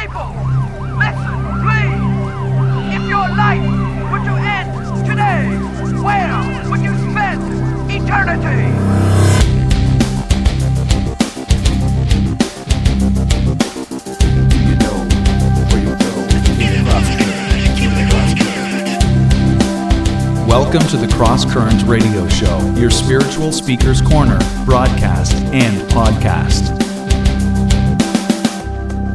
people, listen, please. If your life were to end today, where would you spend eternity? Welcome to the Cross Current Radio Show, your spiritual speaker's corner, broadcast and podcast.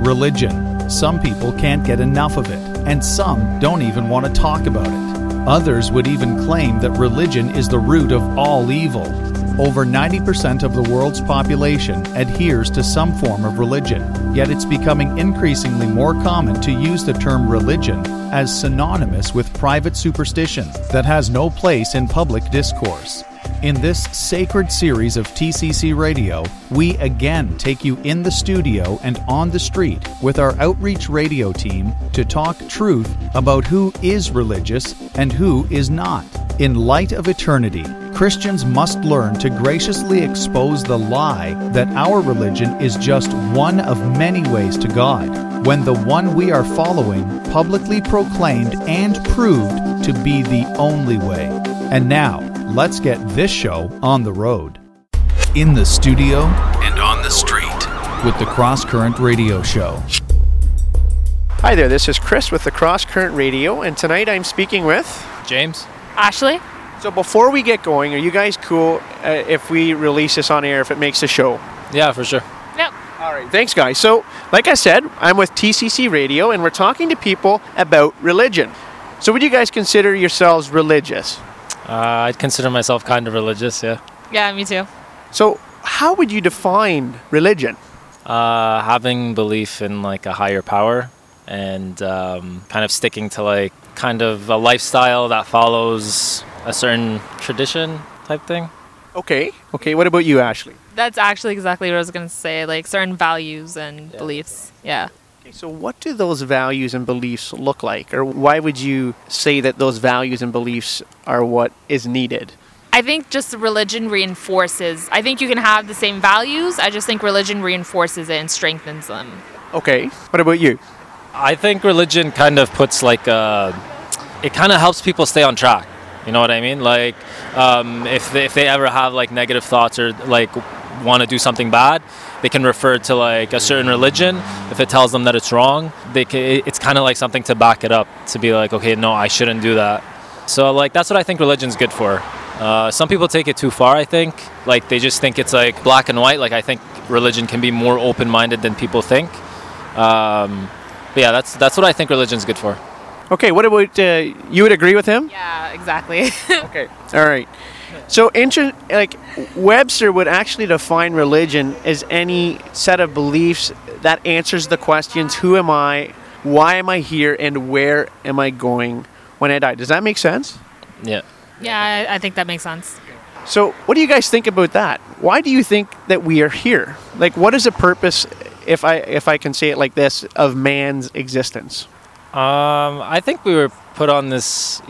Religion. Some people can't get enough of it, and some don't even want to talk about it. Others would even claim that religion is the root of all evil. Over 90% of the world's population adheres to some form of religion, yet it's becoming increasingly more common to use the term religion as synonymous with private superstition that has no place in public discourse. In this sacred series of TCC Radio, we again take you in the studio and on the street with our outreach radio team to talk truth about who is religious and who is not. In light of eternity, Christians must learn to graciously expose the lie that our religion is just one of many ways to God, when the one we are following publicly proclaimed and proved to be the only way. And now, let's get this show on the road. In the studio and on the street with the Cross Current Radio Show. Hi there, this is Chris with the Cross Current Radio, and tonight I'm speaking with... James. Ashley. So before we get going, are you guys cool if we release this on air, if it makes the show? Yeah, for sure. All right, thanks guys. So, like I said, I'm with TCC Radio and we're talking to people about religion. So would you guys consider yourselves religious? I'd consider myself kind of religious, yeah. Yeah, me too. So how would you define religion? Having belief in like a higher power and kind of sticking to like kind of a lifestyle that follows a certain tradition type thing. Okay, what about you, Ashley? That's actually exactly what I was going to say, like certain values and beliefs, yeah. Okay, so what do those values and beliefs look like? Or why would you say that those values and beliefs are what is needed? I think just religion reinforces. I think you can have the same values. I just think religion reinforces it and strengthens them. Okay, what about you? I think religion kind of puts like it kind of helps people stay on track. You know what I mean? Like, if they ever have like negative thoughts or like want to do something bad, they can refer to like a certain religion. If it tells them that it's wrong, it's kind of like something to back it up, to be like, okay, no, I shouldn't do that. So like that's what I think religion's good for. Some people take it too far, I think. Like they just think it's like black and white. Like I think religion can be more open-minded than people think. But yeah, that's what I think religion's good for. Okay, what about, you would agree with him? Yeah, exactly. Okay, all right. So, Webster would actually define religion as any set of beliefs that answers the questions, who am I, why am I here, and where am I going when I die? Does that make sense? Yeah. Yeah, I think that makes sense. So, what do you guys think about that? Why do you think that we are here? Like, what is the purpose, if I can say it like this, of man's existence? I think we were put on this,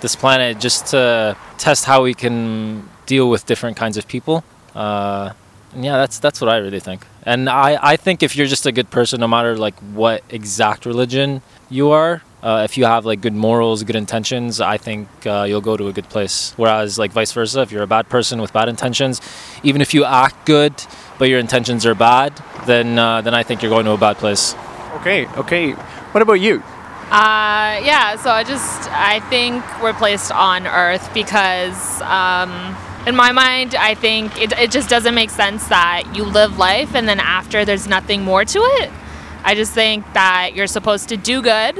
this planet just to test how we can deal with different kinds of people. And yeah, that's what I really think. And I think if you're just a good person, no matter like what exact religion you are, if you have like good morals, good intentions, I think you'll go to a good place. Whereas like vice versa, if you're a bad person with bad intentions, even if you act good, but your intentions are bad, then I think you're going to a bad place. Okay. What about you? I think we're placed on Earth because, in my mind, I think it just doesn't make sense that you live life and then after there's nothing more to it. I just think that you're supposed to do good.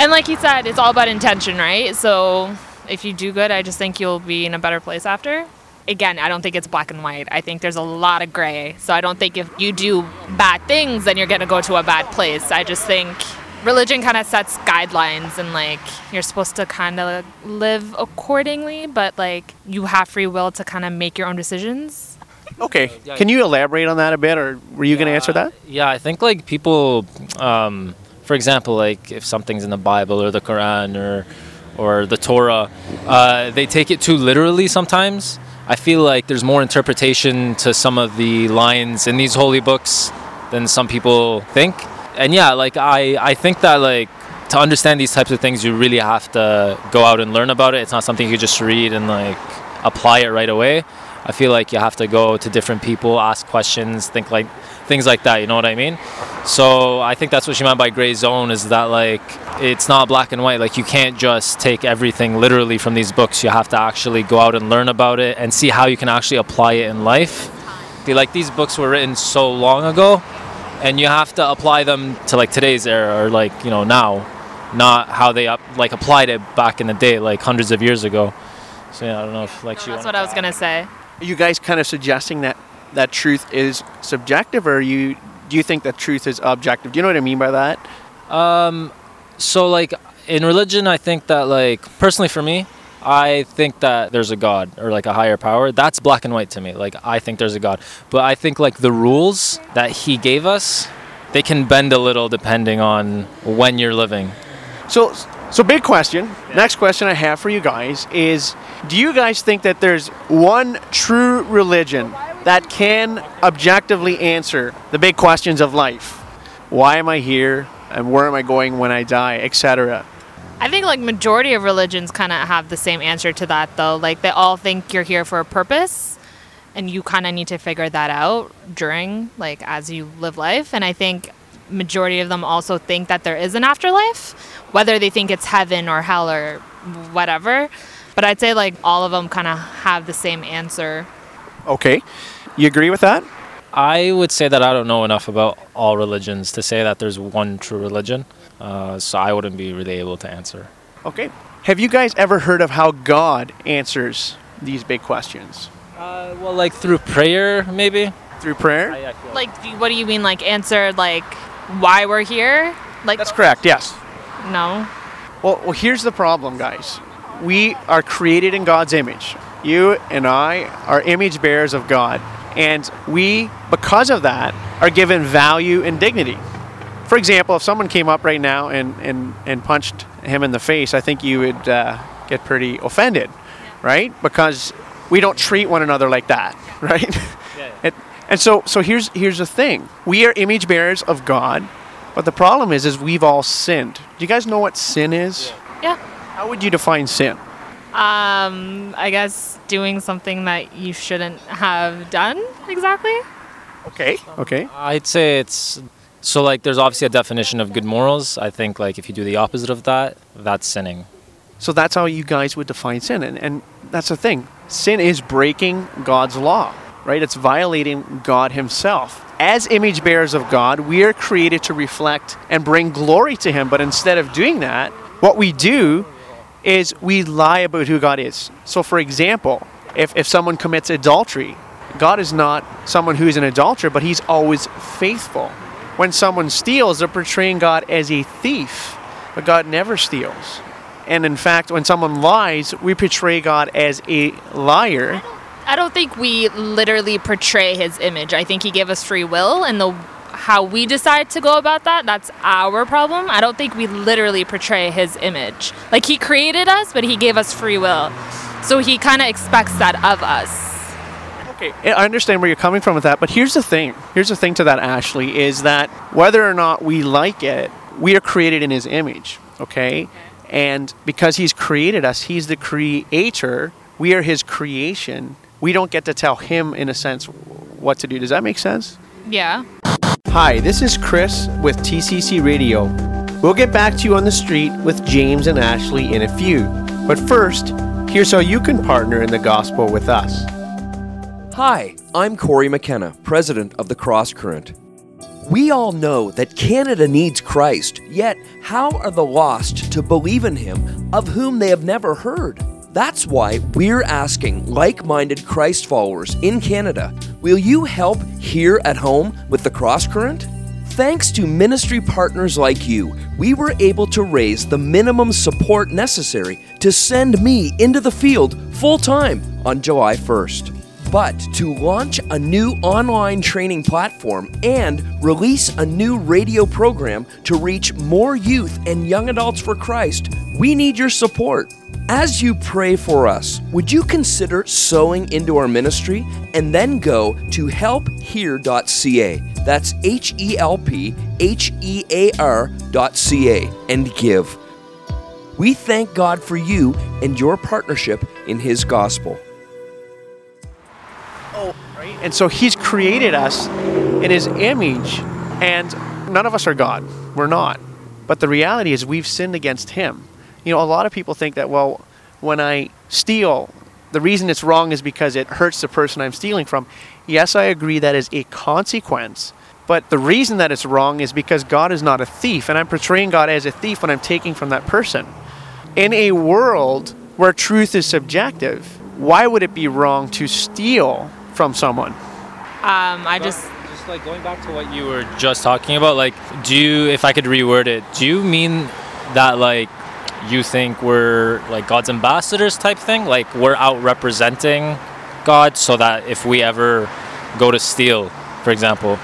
And like he said, it's all about intention, right? So if you do good, I just think you'll be in a better place after. Again, I don't think it's black and white. I think there's a lot of gray. So I don't think if you do bad things, then you're going to go to a bad place. I just think... religion kind of sets guidelines and like you're supposed to kind of live accordingly, but like you have free will to kind of make your own decisions. Okay. Can you elaborate on that a bit, or were you going to answer that? Yeah, I think like people, for example, like if something's in the Bible or the Quran or the Torah, they take it too literally sometimes. I feel like there's more interpretation to some of the lines in these holy books than some people think. and yeah, like I think that like to understand these types of things, you really have to go out and learn about it. It's not something you just read and like apply it right away. I feel like you have to go to different people, ask questions, think like things like that. You know what I mean? So I think that's what she meant by gray zone, is that like it's not black and white. Like you can't just take everything literally from these books. You have to actually go out and learn about it and see how you can actually apply it in life. Like these books were written so long ago, and you have to apply them to like today's era, or like, you know, now, not how they like applied it back in the day, like hundreds of years ago. So yeah, I don't know if like she. That's what I was gonna say. Are you guys kind of suggesting that that truth is subjective, or do you think that truth is objective? Do you know what I mean by that? So like in religion, I think that like personally for me, I think that there's a God or like a higher power. That's black and white to me. Like I think there's a God, but I think like the rules that he gave us, they can bend a little depending on when you're living. So big question. Yeah. Next question I have for you guys is, do you guys think that there's one true religion that can objectively answer the big questions of life? Why am I here? And where am I going when I die, etc.? I think like majority of religions kind of have the same answer to that though. Like they all think you're here for a purpose and you kind of need to figure that out during like as you live life. And I think majority of them also think that there is an afterlife, whether they think it's heaven or hell or whatever. But I'd say like all of them kind of have the same answer. Okay. You agree with that? I would say that I don't know enough about all religions to say that there's one true religion. So I wouldn't be really able to answer. Okay. Have you guys ever heard of how God answers these big questions? Well, like through prayer, maybe. Through prayer? Like, what do you mean, like answer, like why we're here? Like that's correct, yes. No. Well, here's the problem, guys. We are created in God's image. You and I are image bearers of God. And we, because of that, are given value and dignity. For example, if someone came up right now and punched him in the face, I think you would get pretty offended, right? Because we don't treat one another like that, right? Yeah. And so here's the thing. We are image bearers of God, but the problem is we've all sinned. Do you guys know what sin is? Yeah. How would you define sin? I guess doing something that you shouldn't have done, exactly. Okay. I'd say it's... So, like, there's obviously a definition of good morals. I think, like, if you do the opposite of that, that's sinning. So that's how you guys would define sin. And that's the thing. Sin is breaking God's law, right? It's violating God himself. As image bearers of God, we are created to reflect and bring glory to him. But instead of doing that, what we do is we lie about who God is. So, for example, if someone commits adultery, God is not someone who is an adulterer, but he's always faithful. When someone steals, they're portraying God as a thief, but God never steals. And in fact, when someone lies, we portray God as a liar. I don't think we literally portray his image. I think he gave us free will, and how we decide to go about that, that's our problem. I don't think we literally portray his image. Like, he created us, but he gave us free will. So he kind of expects that of us. Okay, I understand where you're coming from with that, but here's the thing to that, Ashley, is that whether or not we like it, we are created in his image, okay? And because he's created us, he's the creator, we are his creation. We don't get to tell him, in a sense, what to do. Does that make sense? Yeah. Hi, this is Chris with TCC Radio. We'll get back to you on the street with James and Ashley in a few. But first, here's how you can partner in the gospel with us. Hi, I'm Corey McKenna, president of The Cross Current. We all know that Canada needs Christ, yet how are the lost to believe in him of whom they have never heard? That's why we're asking like-minded Christ followers in Canada, will you help here at home with The Cross Current? Thanks to ministry partners like you, we were able to raise the minimum support necessary to send me into the field full-time on July 1st. But to launch a new online training platform and release a new radio program to reach more youth and young adults for Christ, we need your support. As you pray for us, would you consider sowing into our ministry? And then go to helphear.ca That's helphear.ca and give. We thank God for you and your partnership in His gospel. Oh, right. And so He's created us in His image, and none of us are God. We're not. But the reality is we've sinned against Him. You know, a lot of people think that, well, when I steal, the reason it's wrong is because it hurts the person I'm stealing from. Yes, I agree that is a consequence. But the reason that it's wrong is because God is not a thief, and I'm portraying God as a thief when I'm taking from that person. In a world where truth is subjective, why would it be wrong to steal from someone? Like going back to what you were just talking about, like, do you, if I could reword it, do you mean that, like, you think we're like God's ambassadors type thing? Like, we're out representing God so that if we ever go to steal, for example,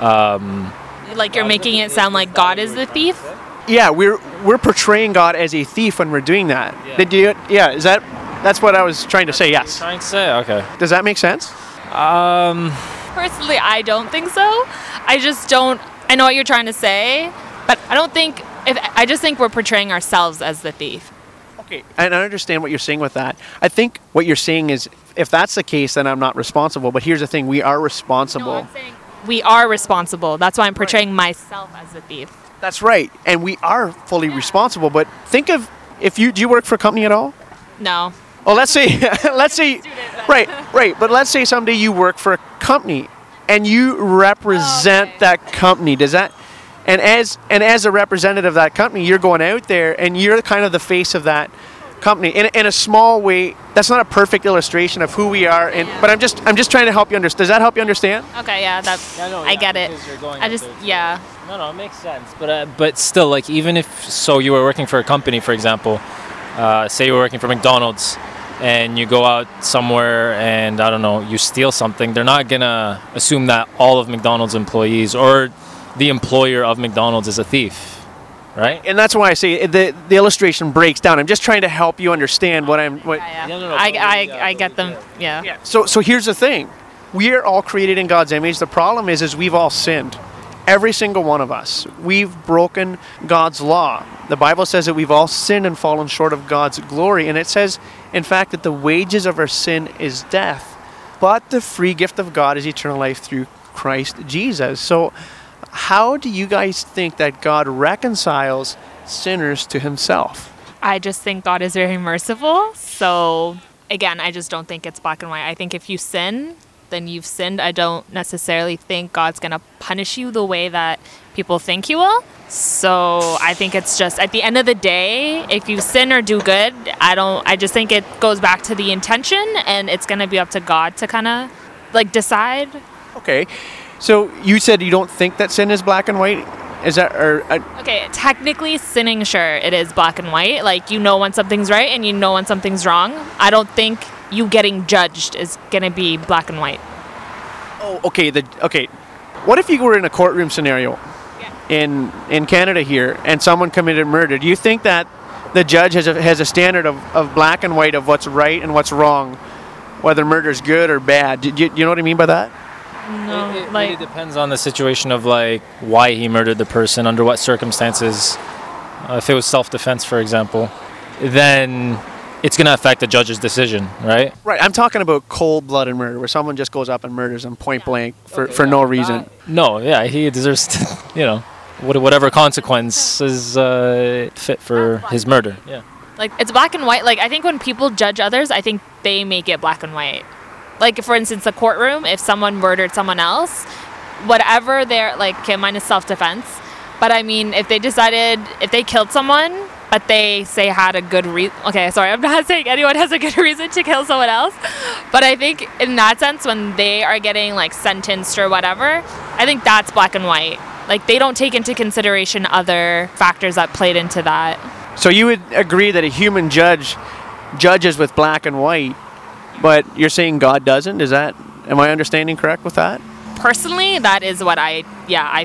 like you're making it sound like God is the thief? Yeah, we're portraying God as a thief when we're doing that. Yeah. That's what I was trying to say, yes. Trying to say, okay. Does that make sense? Personally, I don't think so. I know what you're trying to say, but I just think we're portraying ourselves as the thief. Okay, and I understand what you're saying with that. I think what you're saying is, if that's the case, then I'm not responsible. But here's the thing, we are responsible. No, I'm saying we are responsible. That's why I'm portraying myself as the thief. That's right, and we are fully responsible. But think of, do you work for a company at all? No. Well, let's say, right. But let's say someday you work for a company, and you represent that company. Does that, and as a representative of that company, you're going out there, and you're kind of the face of that company in a small way. That's not a perfect illustration of who we are, but I'm just trying to help you understand. Does that help you understand? Okay, yeah, I get it. No, it makes sense. But still, like, even if so, you were working for a company, for example. Say you're working for McDonald's and you go out somewhere and, I don't know, you steal something, they're not going to assume that all of McDonald's employees or the employer of McDonald's is a thief, right? And that's why I say the illustration breaks down. I'm just trying to help you understand what I'm... What, yeah, yeah. No, I get them, yeah. So here's the thing. We are all created in God's image. The problem is we've all sinned. Every single one of us. We've broken God's law. The Bible says that we've all sinned and fallen short of God's glory. And it says, in fact, that the wages of our sin is death. But the free gift of God is eternal life through Christ Jesus. So how do you guys think that God reconciles sinners to Himself? I just think God is very merciful. So, again, I just don't think it's black and white. I think if you sin... then you've sinned. I don't necessarily think God's going to punish you the way that people think He will. So I think it's just, at the end of the day, if you sin or do good, I just think it goes back to the intention, and it's going to be up to God to kind of like decide. Okay. So you said you don't think that sin is black and white? Is that, okay, technically sinning, sure, it is black and white. Like, you know when something's right and you know when something's wrong. I don't think you getting judged is going to be black and white. Oh, okay. What if you were in a courtroom scenario in Canada here and someone committed murder? Do you think that the judge has a standard of black and white of what's right and what's wrong, whether murder's good or bad? Do you know what I mean by that? No. It really depends on the situation of, like, why he murdered the person, under what circumstances. If it was self-defense, for example, then... it's going to affect the judge's decision, right? Right. I'm talking about cold-blooded murder, where someone just goes up and murders him point-blank for no reason. He deserves, whatever consequence is fit for his murder. Yeah. Like, it's black and white. Like, I think when people judge others, I think they make it black and white. Like, for instance, the courtroom, if someone murdered someone else, whatever they're, like, okay, mine is self-defense. But, I mean, if they killed someone... but they say had a good reason. Okay, sorry, I'm not saying anyone has a good reason to kill someone else. But I think in that sense, when they are getting, like, sentenced or whatever, I think that's black and white. Like, they don't take into consideration other factors that played into that. So you would agree that a human judge judges with black and white, but you're saying God doesn't? Is that, am I understanding correct with that? Personally, that is what I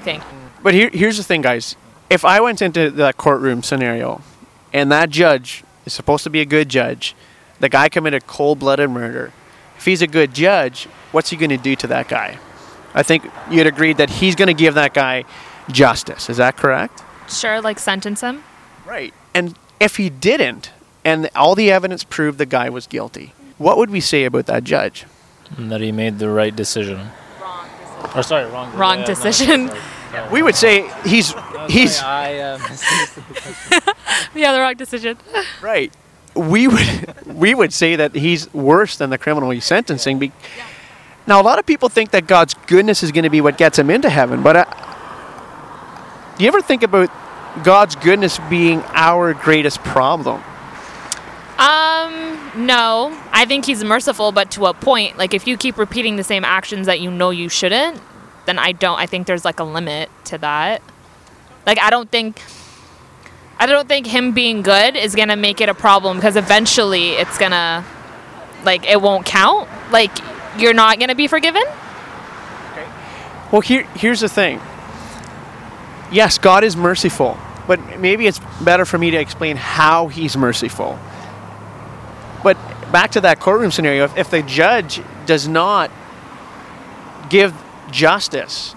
think. But here's the thing, guys. If I went into the courtroom scenario... and that judge is supposed to be a good judge. The guy committed cold-blooded murder. If he's a good judge, what's he going to do to that guy? I think you'd agreed that he's going to give that guy justice. Is that correct? Sure, like sentence him. Right. And if he didn't, and all the evidence proved the guy was guilty, what would we say about that judge? That he made the right decision. Wrong decision. No, sorry. We would say he's. Yeah, the wrong decision. Right. We would say that he's worse than the criminal he's sentencing. Now, a lot of people think that God's goodness is going to be what gets him into heaven, but do you ever think about God's goodness being our greatest problem? No. I think he's merciful, but to a point. Like, if you keep repeating the same actions that you know you shouldn't, then I think there's, like, a limit to that. Like, I don't think him being good is going to make it a problem, because eventually it's going to, like, it won't count. Like, you're not going to be forgiven. Okay. Well, here's the thing. Yes, God is merciful, but maybe it's better for me to explain how he's merciful. But back to that courtroom scenario, if the judge does not give justice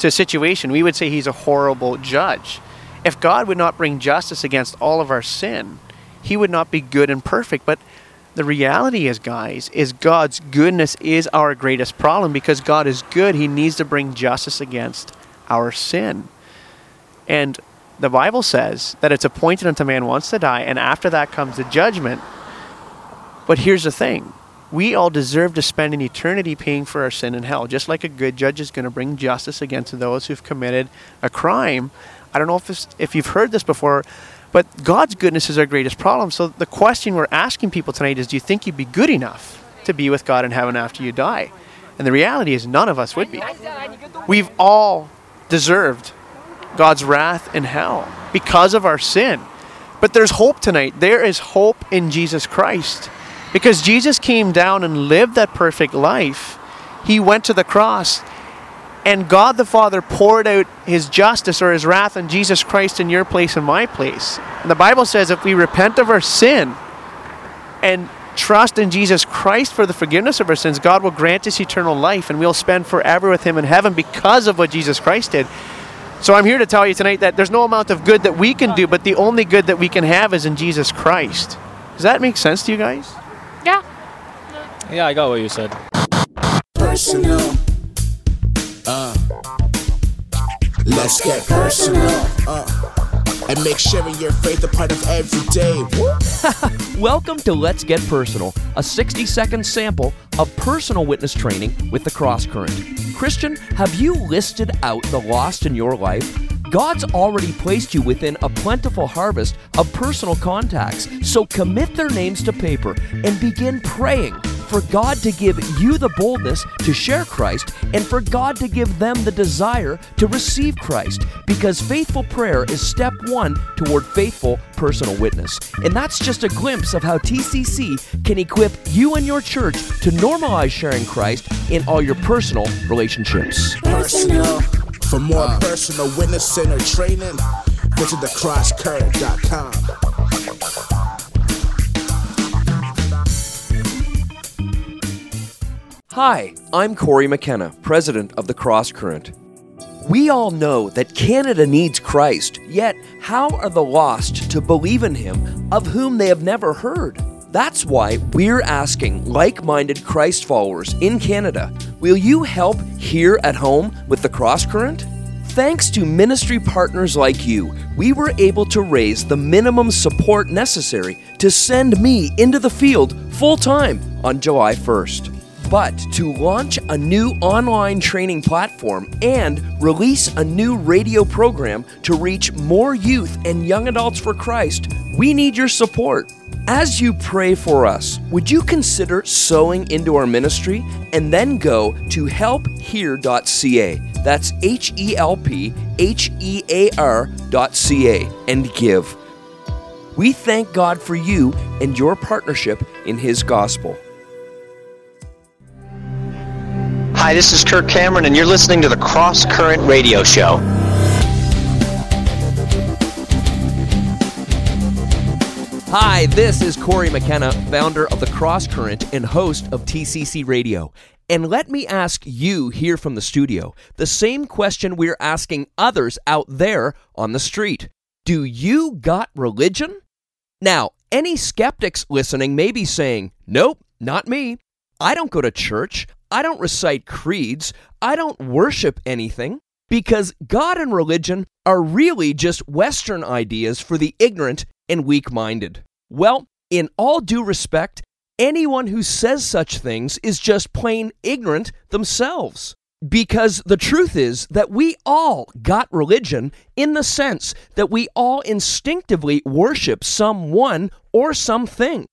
to a situation, we would say he's a horrible judge. If God would not bring justice against all of our sin, he would not be good and perfect. But the reality is, guys, is God's goodness is our greatest problem, because God is good. He needs to bring justice against our sin. And the Bible says that it's appointed unto man once to die, and after that comes the judgment. But here's the thing. We all deserve to spend an eternity paying for our sin in hell. Just like a good judge is going to bring justice against those who've committed a crime. I don't know if you've heard this before, but God's goodness is our greatest problem. So the question we're asking people tonight is, do you think you'd be good enough to be with God in heaven after you die? And the reality is, none of us would be. We've all deserved God's wrath in hell because of our sin. But there's hope tonight. There is hope in Jesus Christ. Because Jesus came down and lived that perfect life. He went to the cross, and God the Father poured out his justice, or his wrath, on Jesus Christ in your place and my place. And the Bible says if we repent of our sin and trust in Jesus Christ for the forgiveness of our sins, God will grant us eternal life, and we'll spend forever with him in heaven because of what Jesus Christ did. So I'm here to tell you tonight that there's no amount of good that we can do, but the only good that we can have is in Jesus Christ. Does that make sense to you guys? Yeah. Yeah, I got what you said. Personal. Let's get personal. And make sharing your faith a part of every day. Welcome to Let's Get Personal, a 60-second sample of personal witness training with the Cross Current. Christian, have you listed out the lost in your life? God's already placed you within a plentiful harvest of personal contacts, so commit their names to paper and begin praying for God to give you the boldness to share Christ, and for God to give them the desire to receive Christ, because faithful prayer is step one toward faithful personal witness. And that's just a glimpse of how TCC can equip you and your church to normalize sharing Christ in all your personal relationships. Personal. For more personal witness center training, visit thecrosscurrent.com. Hi, I'm Corey McKenna, president of The Cross Current. We all know that Canada needs Christ, yet how are the lost to believe in him of whom they have never heard? That's why we're asking like-minded Christ followers in Canada, will you help here at home with The Cross Current? Thanks to ministry partners like you, we were able to raise the minimum support necessary to send me into the field full-time on July 1st. But to launch a new online training platform and release a new radio program to reach more youth and young adults for Christ, we need your support. As you pray for us, would you consider sowing into our ministry? And then go to helphear.ca. That's helphear.ca and give. We thank God for you and your partnership in his gospel. Hi, this is Kirk Cameron, and you're listening to the Cross Current Radio Show. Hi, this is Corey McKenna, founder of the Cross Current and host of TCC Radio. And let me ask you here from the studio the same question we're asking others out there on the street. Do you got religion? Now, any skeptics listening may be saying, nope, not me. I don't go to church. I don't recite creeds. I don't worship anything. Because God and religion are really just Western ideas for the ignorant and weak-minded. Well, in all due respect, anyone who says such things is just plain ignorant themselves. Because the truth is that we all got religion in the sense that we all instinctively worship someone or something.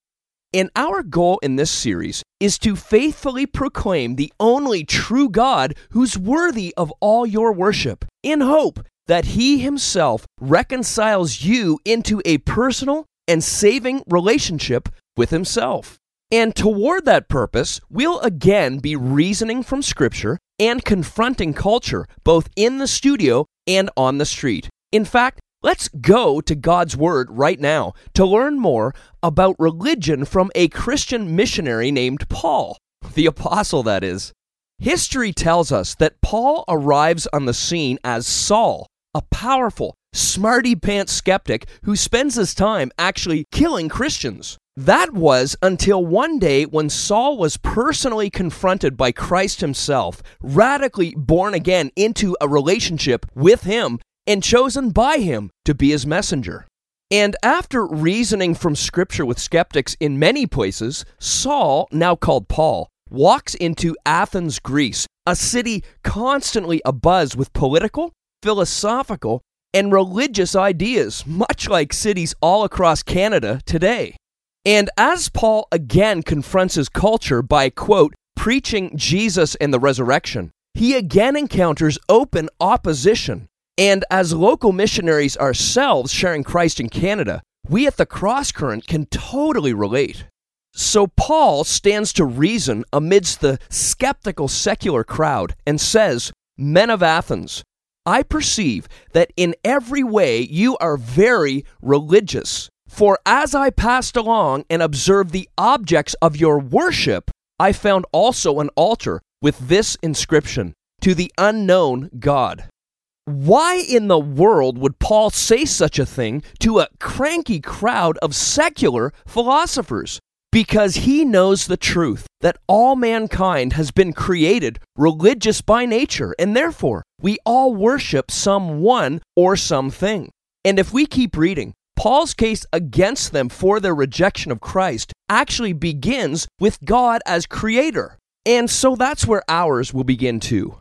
And our goal in this series is to faithfully proclaim the only true God who's worthy of all your worship, in hope that He Himself reconciles you into a personal and saving relationship with Himself. And toward that purpose, we'll again be reasoning from Scripture and confronting culture, both in the studio and on the street. In fact, let's go to God's Word right now to learn more about religion from a Christian missionary named Paul, the apostle, that is. History tells us that Paul arrives on the scene as Saul, a powerful, smarty-pants skeptic who spends his time actually killing Christians. That was until one day when Saul was personally confronted by Christ himself, radically born again into a relationship with him, and chosen by him to be his messenger. And after reasoning from Scripture with skeptics in many places, Saul, now called Paul, walks into Athens, Greece, a city constantly abuzz with political, philosophical, and religious ideas, much like cities all across Canada today. And as Paul again confronts his culture by, quote, preaching Jesus and the resurrection, he again encounters open opposition. And as local missionaries ourselves sharing Christ in Canada, we at The Cross Current can totally relate. So Paul stands to reason amidst the skeptical secular crowd and says, "Men of Athens, I perceive that in every way you are very religious. For as I passed along and observed the objects of your worship, I found also an altar with this inscription, 'To the unknown God.'" Why in the world would Paul say such a thing to a cranky crowd of secular philosophers? Because he knows the truth that all mankind has been created religious by nature, and therefore we all worship someone or something. And if we keep reading, Paul's case against them for their rejection of Christ actually begins with God as creator. And so that's where ours will begin too.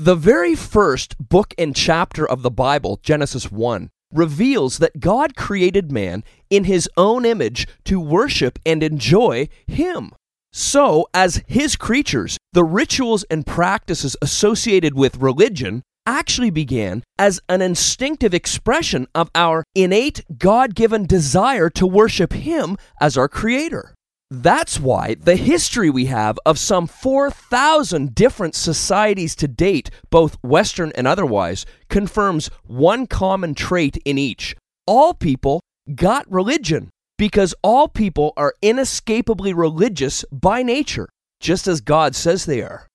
The very first book and chapter of the Bible, Genesis 1, reveals that God created man in His own image to worship and enjoy Him. So, as His creatures, the rituals and practices associated with religion actually began as an instinctive expression of our innate God-given desire to worship Him as our Creator. That's why the history we have of some 4,000 different societies to date, both Western and otherwise, confirms one common trait in each. All people got religion, because all people are inescapably religious by nature, just as God says they are.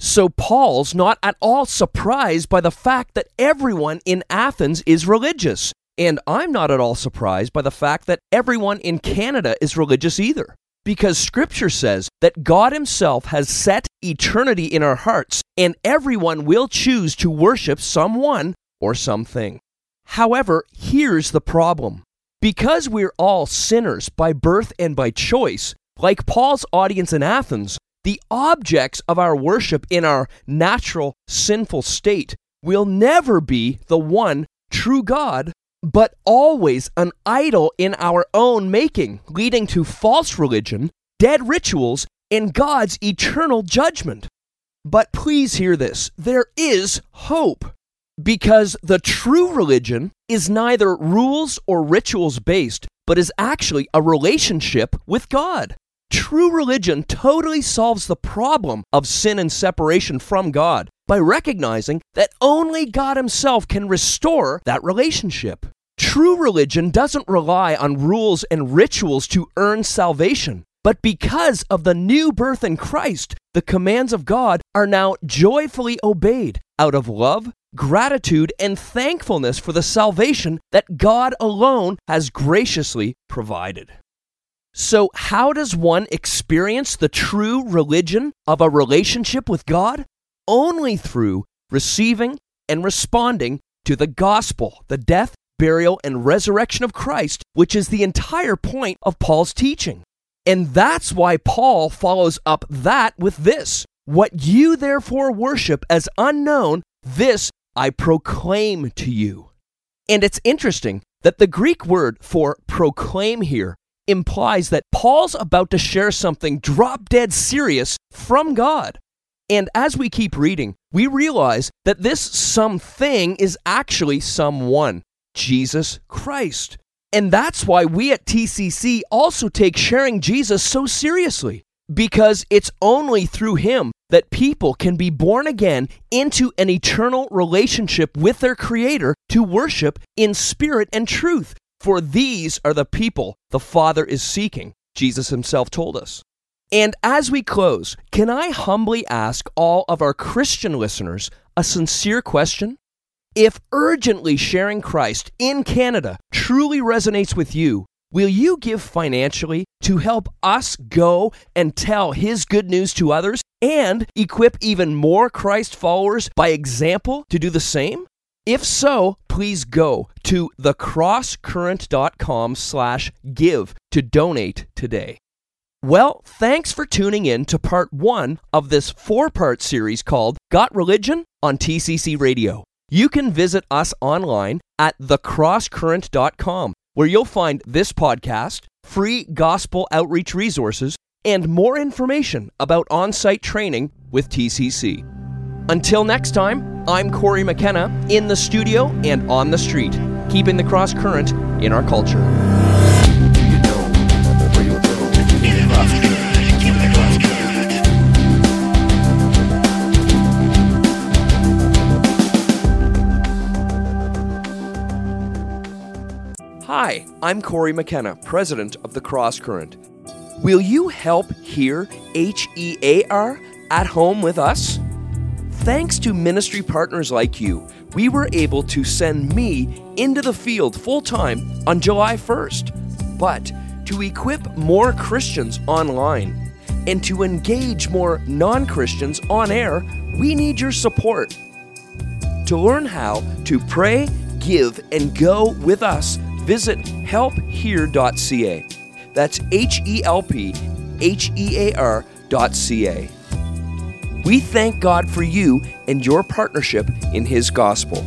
So Paul's not at all surprised by the fact that everyone in Athens is religious, and I'm not at all surprised by the fact that everyone in Canada is religious either. Because Scripture says that God Himself has set eternity in our hearts, and everyone will choose to worship someone or something. However, here's the problem. Because we're all sinners by birth and by choice, like Paul's audience in Athens, the objects of our worship in our natural, sinful state will never be the one true God, but always an idol in our own making, leading to false religion, dead rituals, and God's eternal judgment. But please hear this, there is hope, because the true religion is neither rules or rituals based, but is actually a relationship with God. True religion totally solves the problem of sin and separation from God by recognizing that only God Himself can restore that relationship. True religion doesn't rely on rules and rituals to earn salvation, But because of the new birth in Christ, the commands of God are now joyfully obeyed out of love, gratitude, and thankfulness for the salvation that God alone has graciously provided. So how does one experience the true religion of a relationship with God? Only through receiving and responding to the gospel, the death, burial, and resurrection of Christ, which is the entire point of Paul's teaching. And that's why Paul follows up that with this. What you therefore worship as unknown, this I proclaim to you. And it's interesting that the Greek word for proclaim here implies that Paul's about to share something drop-dead serious from God. And as we keep reading, we realize that this something is actually someone, Jesus Christ. And that's why we at TCC also take sharing Jesus so seriously, because it's only through him that people can be born again into an eternal relationship with their Creator to worship in spirit and truth. For these are the people the Father is seeking, Jesus himself told us. And as we close, can I humbly ask all of our Christian listeners a sincere question? If urgently sharing Christ in Canada truly resonates with you, will you give financially to help us go and tell his good news to others and equip even more Christ followers by example to do the same? If so, please go to thecrosscurrent.com/give to donate today. Well, thanks for tuning in to part 1 of this 4-part series called Got Religion on TCC Radio. You can visit us online at thecrosscurrent.com, where you'll find this podcast, free gospel outreach resources, and more information about on-site training with TCC. Until next time, I'm Corey McKenna, in the studio and on the street, keeping the cross current in our culture. Hi, I'm Corey McKenna, president of The Cross Current. Will you help here, HEAR, at home with us? Thanks to ministry partners like you, we were able to send me into the field full-time on July 1st, but to equip more Christians online and to engage more non-Christians on air, we need your support. To learn how to pray, give, and go with us, visit helphear.ca. That's helphear.ca. We thank God for you and your partnership in His gospel.